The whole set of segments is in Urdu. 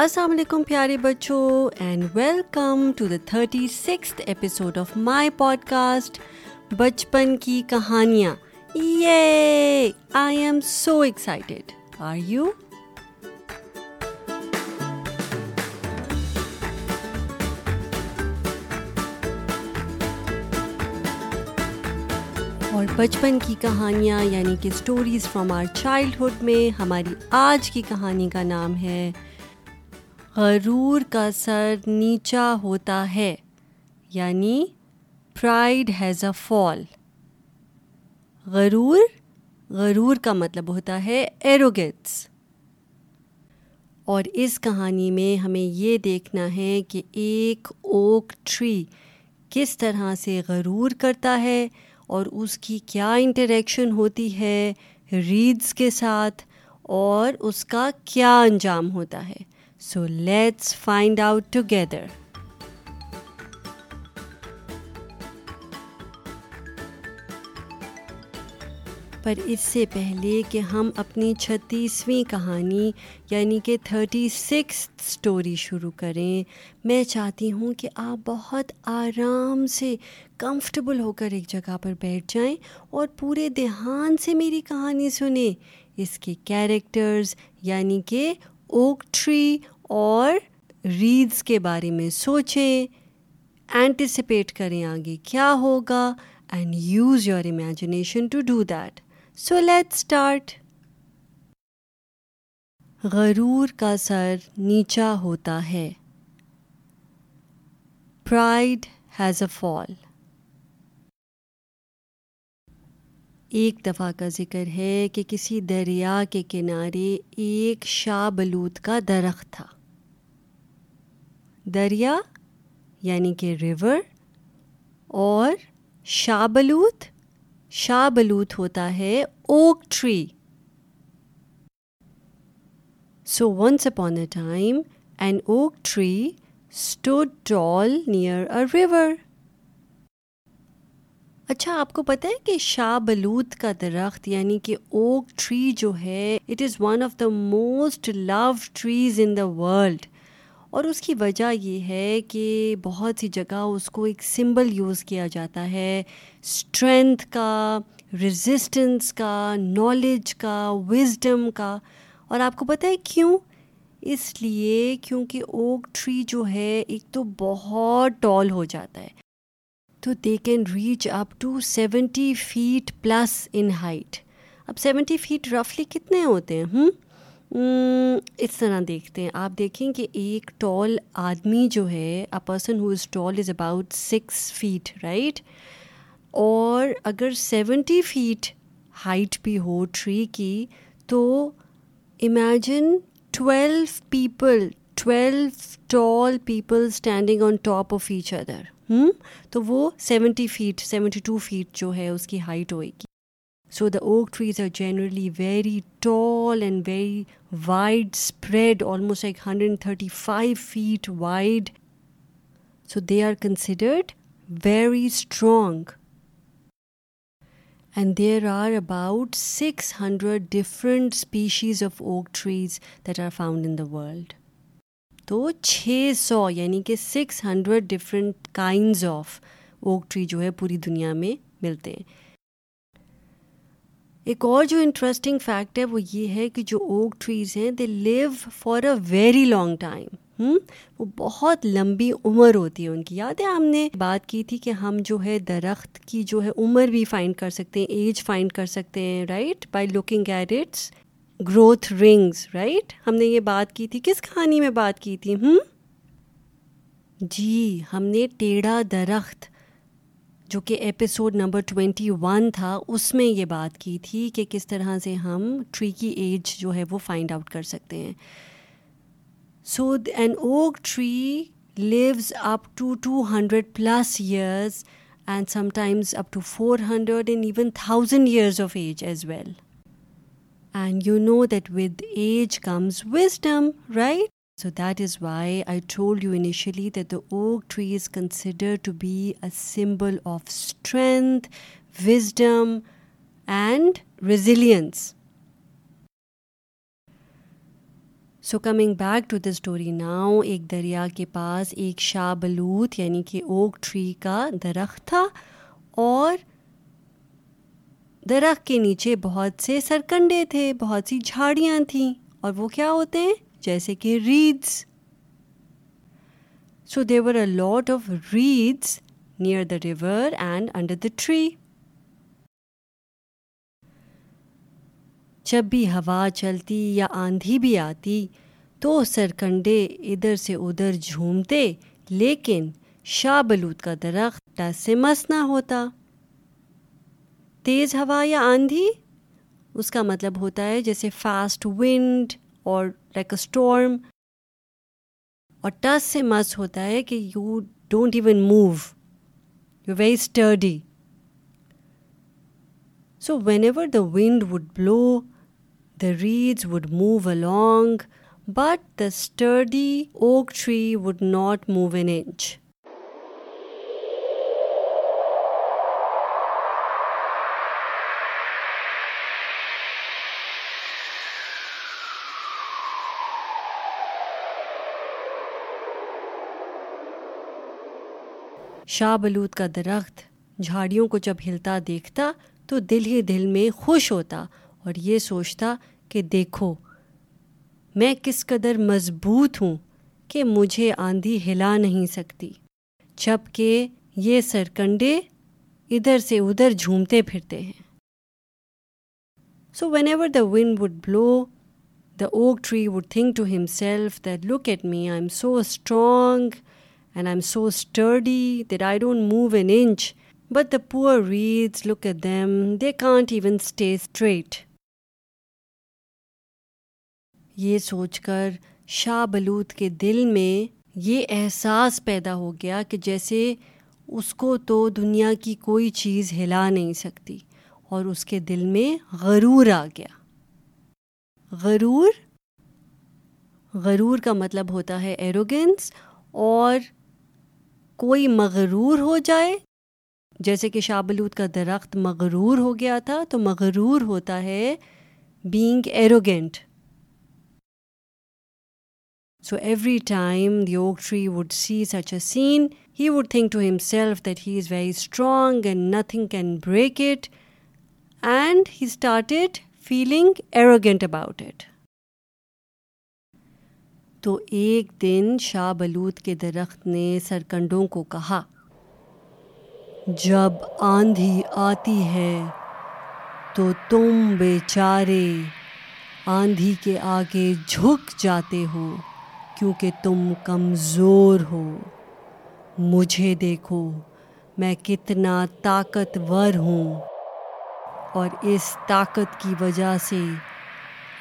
السلام علیکم پیارے بچوں and welcome to the 36th episode of my podcast بچپن کی کہانیاں. Yay I am so excited, are you? اور بچپن کی کہانیاں یعنی کہ اسٹوریز فرام آر چائلڈہڈ میں ہماری آج کی کہانی کا نام ہے غرور کا سر نیچا ہوتا ہے، یعنی پرائڈ ہیز اے فال. غرور کا مطلب ہوتا ہے ایروگنس، اور اس کہانی میں ہمیں یہ دیکھنا ہے کہ ایک اوک ٹری کس طرح سے غرور کرتا ہے اور اس کی کیا انٹریکشن ہوتی ہے ریڈز کے ساتھ، اور اس کا کیا انجام ہوتا ہے. So let's find out together. پر اس سے پہلے کہ ہم اپنی 36ویں کہانی یعنی کہ 36th اسٹوری شروع کریں، میں چاہتی ہوں کہ آپ بہت آرام سے کمفرٹیبل ہو کر ایک جگہ پر بیٹھ جائیں اور پورے دھیان سے میری کہانی سنیں. اس کے کیریکٹرز یعنی کہ اوک ٹری اور ریڈز کے بارے میں سوچیں، اینٹیسپیٹ کریں آگے کیا ہوگا، and use your imagination to do that. So let's start. غرور کا سر نیچا ہوتا ہے، پرائڈ ہیز اے فال. ایک دفعہ کا ذکر ہے کہ کسی دریا کے کنارے ایک شاہ بلوت کا درخت تھا. دریا یعنی کہ ریور، اور شاہ بلوت ہوتا ہے oak tree. So once upon a time an oak tree stood tall near a river. اچھا، آپ کو پتہ ہے کہ شاہ بلوت کا درخت یعنی کہ اوک ٹری جو ہے، it is one of the most love trees in the world, اور اس کی وجہ یہ ہے کہ بہت سی جگہ اس کو ایک سمبل یوز کیا جاتا ہے، اسٹرینتھ کا، ریزسٹنس کا، نالج کا، وزڈم کا. اور آپ کو پتہ ہے کیوں؟ اس لیے کیونکہ اوک ٹری جو ہے ایک تو بہت ٹال ہو جاتا ہے، تو they can reach up to 70 feet plus in height. اب 70 feet رفلی کتنے ہوتے ہیں؟ اس طرح دیکھتے ہیں، آپ دیکھیں کہ ایک ٹال آدمی جو ہے، a person who is tall is about 6 feet، right? اور اگر 70 feet ہائٹ بھی ہو ٹری کی، تو imagine 12 tall people standing on top of each other. تو وہ 72 feet جو ہے اس کی ہائٹ ہوئے گی. So the oak trees are generally very tall and very wide spread, almost like 135 feet wide. So they are considered very strong, and there are about 600 different species of oak trees that are found in the world. تو 600 یعنی کہ 600 different kinds of oak tree جو ہے پوری دنیا میں ملتے ہیں. ایک اور جو انٹرسٹنگ فیکٹ ہے وہ یہ ہے کہ جو اوک ٹریز ہیں، they live for a very long time, وہ بہت لمبی عمر ہوتی ہے ان کی. یاد ہے ہم نے بات کی تھی کہ ہم جو ہے درخت کی جو ہے عمر بھی فائنڈ کر سکتے ہیں، ایج فائنڈ کر سکتے ہیں، right? By looking at its growth rings, right? ہم نے یہ بات کی تھی، کس کہانی میں بات کی تھی؟ جی، ہم نے ٹیڑھا درخت جو کہ ایپیسوڈ نمبر 21 تھا، اس میں یہ بات کی تھی کہ کس طرح سے ہم ٹری کی ایج جو ہے وہ فائنڈ آؤٹ کر سکتے ہیں. So an oak tree lives up to 200 plus years and sometimes up to 400 and even 1000 years of age as well. And you know that with age comes wisdom, right? So that is why I told you initially that the oak tree is considered to be a symbol of strength, wisdom and resilience. So coming back to the story now, ایک دریا کے پاس ایک شاہ بلوت یعنی کہ اوک ٹری کا درخت تھا، اور درخت کے نیچے بہت سے سرکنڈے تھے، بہت سی جھاڑیاں تھیں، اور وہ کیا ہوتے ہیں جیسے کہ reeds. So there were a lot of reeds near the river and under the tree. جب بھی ہوا چلتی یا آندھی بھی آتی تو سرکنڈے ادھر سے ادھر جھومتے، لیکن شاہ بلوت کا درخت ٹس سے مس نہ ہوتا. تیز ہوا یا آندھی، اس کا مطلب ہوتا ہے جیسے فاسٹ ونڈ اور لائک اے اسٹورم، اور ٹس سے مس ہوتا ہے کہ you don't even move. You're very sturdy. So whenever the wind would blow, the reeds would move along, but the sturdy oak tree would not move an inch. شاہ بلوت کا درخت جھاڑیوں کو جب ہلتا دیکھتا تو دل ہی دل میں خوش ہوتا، اور یہ سوچتا کہ دیکھو میں کس قدر مضبوط ہوں کہ مجھے آندھی ہلا نہیں سکتی، جبکہ یہ سرکنڈے ادھر سے ادھر جھومتے پھرتے ہیں. So whenever the wind would blow, the oak tree would think to himself that look at me, I'm so strong. And I'm so sturdy that I don't move an inch. But the poor reeds, look at them, they can't even stay straight. یہ سوچ کر شاہ بلوت کے دل میں یہ احساس پیدا ہو گیا کہ جیسے اس کو تو دنیا کی کوئی چیز ہلا نہیں سکتی، اور اس کے دل میں غرور آ گیا. غرور کا مطلب ہوتا ہے ایروگنس، اور کوئی مغرور ہو جائے جیسے کہ شاہ بلوت کا درخت مغرور ہو گیا تھا، تو مغرور ہوتا ہے being arrogant. So every time the oak tree would see such a scene, he would think to himself that he is very strong and nothing can break it, and he started feeling arrogant about it. تو ایک دن شاہ بلوت کے درخت نے سرکنڈوں کو کہا، جب آندھی آتی ہے تو تم بیچارے آندھی کے آگے جھک جاتے ہو کیونکہ تم کمزور ہو. مجھے دیکھو، میں کتنا طاقتور ہوں، اور اس طاقت کی وجہ سے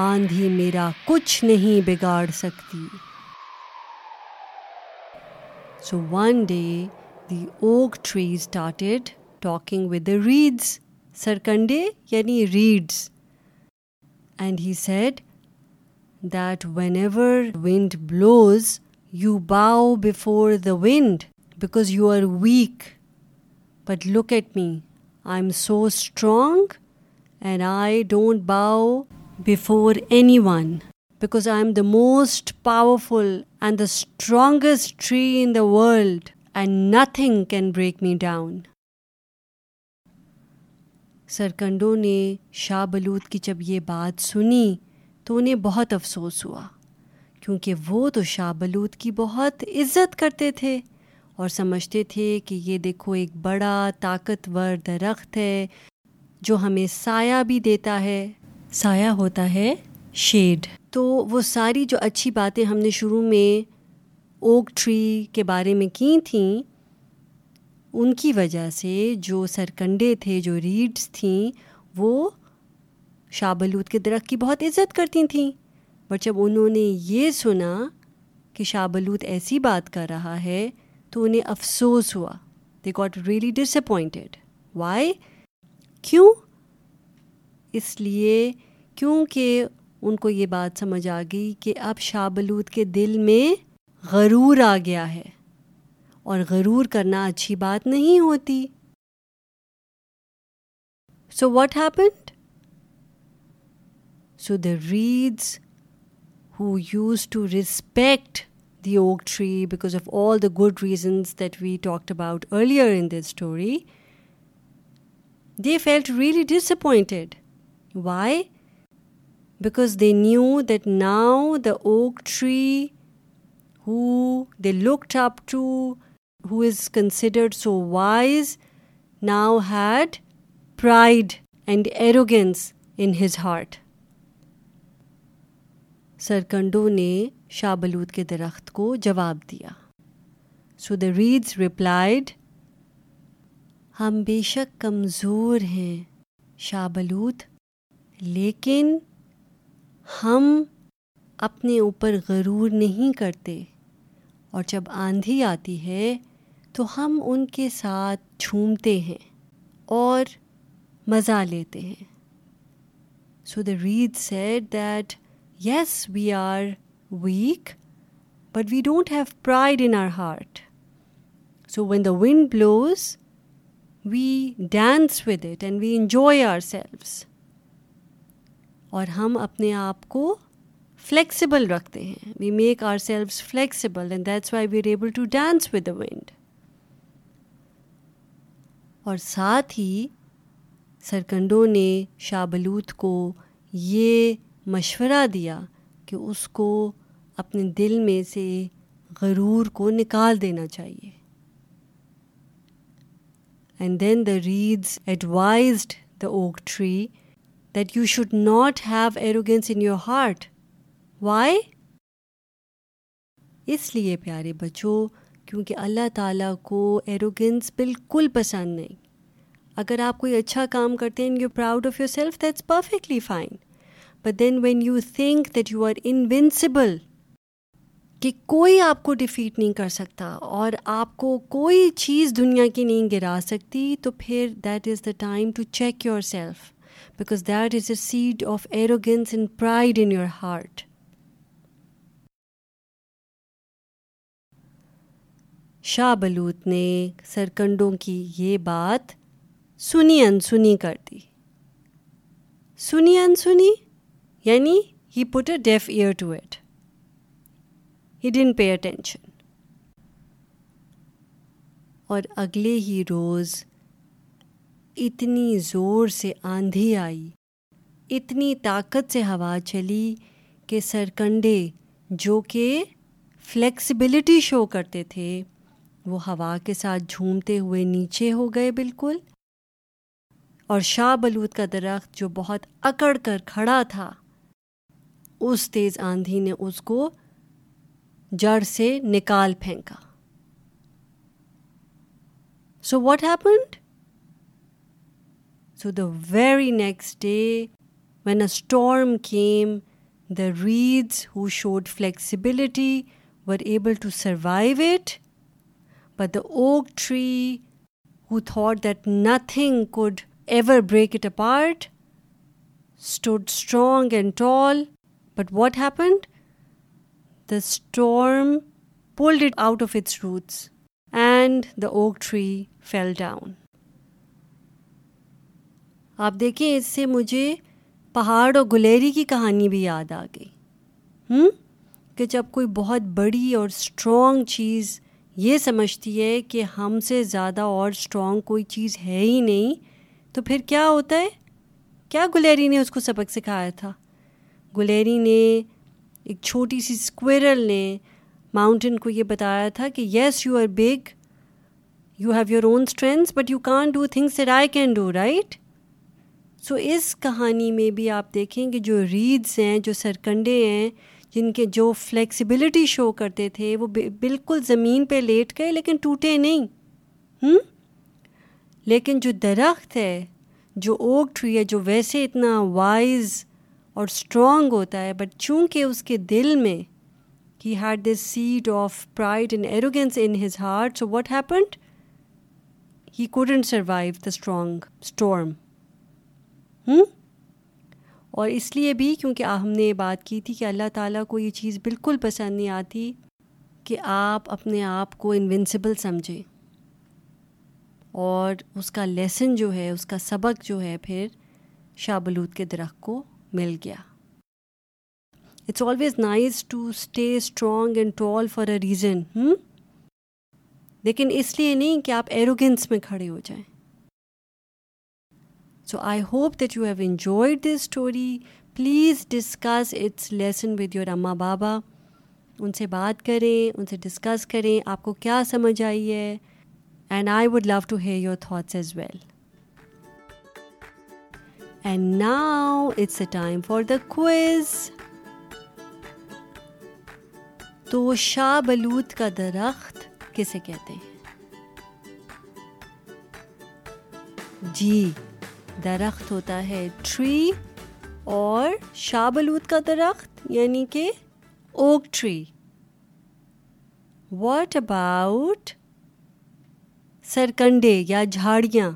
آندھی میرا کچھ نہیں بگاڑ سکتی. So one day the oak tree started talking with the reeds, سرکنڈے یعنی reeds, and he said that whenever wind blows, you bow before the wind because you are weak. But look at me, I'm so strong and I don't bow before anyone because I am the most powerful and the strongest tree in the world and nothing can break me down. سرکنڈوں نے شاہ بلوت کی جب یہ بات سنی تو انہیں بہت افسوس ہوا، کیونکہ وہ تو شاہ بلوت کی بہت عزت کرتے تھے اور سمجھتے تھے کہ یہ دیکھو ایک بڑا طاقتور درخت ہے جو ہمیں سایہ بھی دیتا ہے. سایہ ہوتا ہے شیڈ. تو وہ ساری جو اچھی باتیں ہم نے شروع میں اوک ٹری کے بارے میں کی تھیں، ان کی وجہ سے جو سرکنڈے تھے، جو ریڈز تھیں، وہ شاہ بلوت کے درخت کی بہت عزت کرتی تھیں. بٹ جب انہوں نے یہ سنا کہ شاہ بلوت ایسی بات کر رہا ہے تو انہیں افسوس ہوا. They got really disappointed. Why? کیوں؟ اس لیے کیونکہ ان کو یہ بات سمجھ آ گئی کہ اب شاہ بلوت کے دل میں غرور آ گیا ہے، اور غرور کرنا اچھی بات نہیں ہوتی. So what happened? So the reeds who used to respect the oak tree because of all the good reasons that we talked about earlier in this story, they felt really disappointed. Why? Because they knew that now the oak tree who they looked up to, who is considered so wise, now had pride and arrogance in his heart. سرکنڈوں نے شاہ بلوت کے درخت کو جواب دیا. So the reeds replied, ہم بے شک کمزور ہیں شاہ بلوت, لیکن ہم اپنے اوپر غرور نہیں کرتے, اور جب آندھی آتی ہے تو ہم ان کے ساتھ جھومتے ہیں اور مزہ لیتے ہیں. So the reed said that yes, we are weak, but we don't have pride in our heart. So when the wind blows, we dance with it and we enjoy ourselves. اور ہم اپنے آپ کو flexible رکھتے ہیں. We make ourselves flexible and that's why we're able to dance with the wind. اور ساتھ ہی سرکنڈوں نے شاہ بلوت کو یہ مشورہ دیا کہ اس کو اپنے دل میں سے غرور کو نکال دینا چاہیے. And then the reeds advised the oak tree that you should not have arrogance in your heart. Why? اس لیے پیارے بچوں, کیونکہ اللہ تعالیٰ کو arrogance بالکل پسند نہیں. اگر آپ کوئی اچھا کام کرتے ہیں and you're proud of yourself, that's perfectly fine. But then when you think that you are invincible, کہ کوئی آپ کو ڈیفیٹ نہیں کر سکتا اور آپ کو کوئی چیز دنیا کی نہیں گرا سکتی, تو پھر that is the time to check yourself, because that is a seed of arrogance and pride in your heart. شاہ بلوت نے سرکنڈوں کی یہ بات سنی انسنی کر دی. سنی انسنی یعنی he put a deaf ear to it. He didn't pay attention. اور اگلے ہی روز اتنی زور سے آندھی آئی, اتنی طاقت سے ہوا چلی کہ سرکنڈے جو کہ فلیکسیبلٹی شو کرتے تھے وہ ہوا کے ساتھ جھومتے ہوئے نیچے ہو گئے بالکل, اور شاہ بلوت کا درخت جو بہت اکڑ کر کھڑا تھا اس تیز آندھی نے اس کو جڑ سے نکال پھینکا. So what happened? So the very next day when a storm came, the reeds who showed flexibility were able to survive it, but the oak tree who thought that nothing could ever break it apart stood strong and tall. But what happened? The storm pulled it out of its roots and the oak tree fell down. آپ دیکھیں, اس سے مجھے پہاڑ اور گلیری کی کہانی بھی یاد آ گئی کہ جب کوئی بہت بڑی اور اسٹرانگ چیز یہ سمجھتی ہے کہ ہم سے زیادہ اور اسٹرانگ کوئی چیز ہے ہی نہیں, تو پھر کیا ہوتا ہے؟ کیا گلیری نے اس کو سبق سکھایا تھا؟ گلیری نے, ایک چھوٹی سی اسکویرل نے ماؤنٹین کو یہ بتایا تھا کہ yes you are big, you have your own strengths, but you can't do things that I can do, right? سو اس کہانی میں بھی آپ دیکھیں کہ جو ریڈز ہیں, جو سرکنڈے ہیں, جن کے جو فلیکسیبلٹی شو کرتے تھے وہ بالکل زمین پہ لیٹ گئے لیکن ٹوٹے نہیں. لیکن جو درخت ہے, جو اوک ٹری ہے, جو ویسے اتنا وائز اور اسٹرانگ ہوتا ہے, بٹ چونکہ اس کے دل میں ہی had this seed of pride and arrogance in his heart, so what happened? He couldn't survive the strong storm. اور اس لیے بھی, کیونکہ ہم نے یہ بات کی تھی کہ اللہ تعالیٰ کو یہ چیز بالکل پسند نہیں آتی کہ آپ اپنے آپ کو انوینسیبل سمجھیں, اور اس کا لیسن جو ہے, اس کا سبق جو ہے, پھر شاہ بلوت کے درخت کو مل گیا. It's always nice to stay strong and tall for a reason. لیکن اس لیے نہیں کہ آپ ایروگنس میں کھڑے ہو جائیں. So I hope that you have enjoyed this story. Please discuss its lesson with your amma baba. ان سے بات کریں, ان سے ڈسکس کریں آپ کو کیا سمجھ آئی ہے. And I would love to hear your thoughts as well. And now it's the time for the quiz. تو شاہ بلوت کا درخت کسے کہتے ہیں؟ جی, درخت ہوتا ہے ٹری, اور شاہ بلوت کا درخت یعنی کہ اوک ٹری. واٹ اباؤٹ سرکنڈے یا جھاڑیاں؟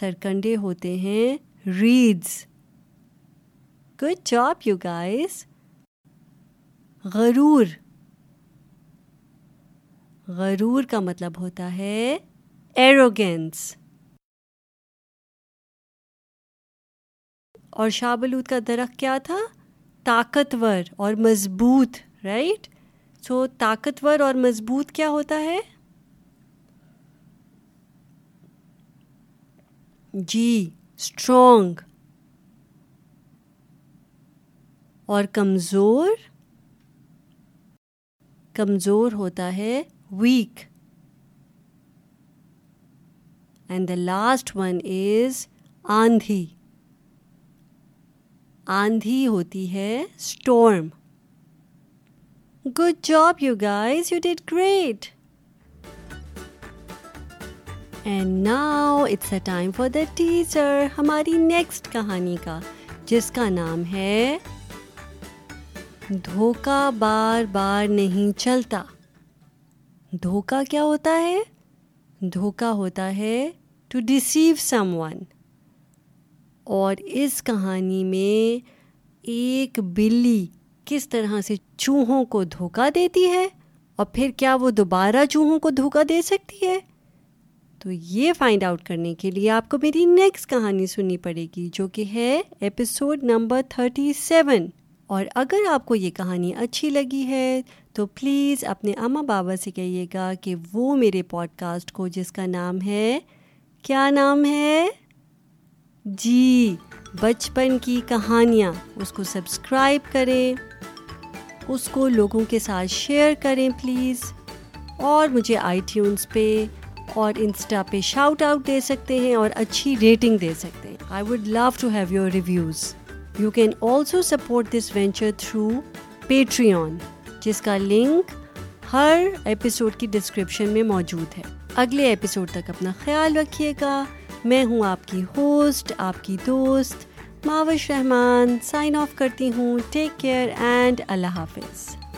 سرکنڈے ہوتے ہیں reeds. Good job you guys. غرور, غرور کا مطلب ہوتا ہے ایروگینس, اور شاہ بلوت کا درخت کیا تھا؟ طاقتور اور مضبوط, رائٹ. سو طاقتور اور مضبوط کیا ہوتا ہے؟ جی, اسٹرانگ. اور کمزور, کمزور ہوتا ہے weak. And the last one is آندھی. آندھی ہوتی ہے storm. Good job you guys, you did great. And now it's a time for the teacher, ہماری نیکسٹ کہانی کا, جس کا نام ہے دھوکہ بار بار نہیں چلتا. دھوکہ کیا ہوتا ہے؟ دھوکہ ہوتا ہے ٹو ڈیسیو سم ون. اور اس کہانی میں ایک بلی کس طرح سے چوہوں کو دھوکہ دیتی ہے, اور پھر کیا وہ دوبارہ چوہوں کو دھوکہ دے سکتی ہے؟ تو یہ فائنڈ آؤٹ کرنے کے لیے آپ کو میری نیکسٹ کہانی سننی پڑے گی, جو کہ ہے ایپیسوڈ نمبر 37. اور اگر آپ کو یہ کہانی اچھی لگی ہے تو پلیز اپنے اماں بابا سے کہیے گا کہ وہ میرے پوڈ کاسٹ کو, جس کا نام ہے, کیا نام ہے؟ جی, بچپن کی کہانیاں, اس کو سبسکرائب کریں, اس کو لوگوں کے ساتھ شیئر کریں پلیز. اور مجھے آئی ٹیونز پہ اور انسٹا پہ شاؤٹ آؤٹ دے سکتے ہیں اور اچھی ریٹنگ دے سکتے ہیں. I would love to have your reviews. You can also support this venture through Patreon, جس کا لنک ہر ایپیسوڈ کی ڈسکرپشن میں موجود ہے. اگلے ایپیسوڈ تک اپنا خیال رکھیے گا. میں ہوں آپ کی ہوسٹ, آپ کی دوست معاوش رحمان. سائن آف کرتی ہوں. ٹیک کیئر اینڈ اللہ حافظ.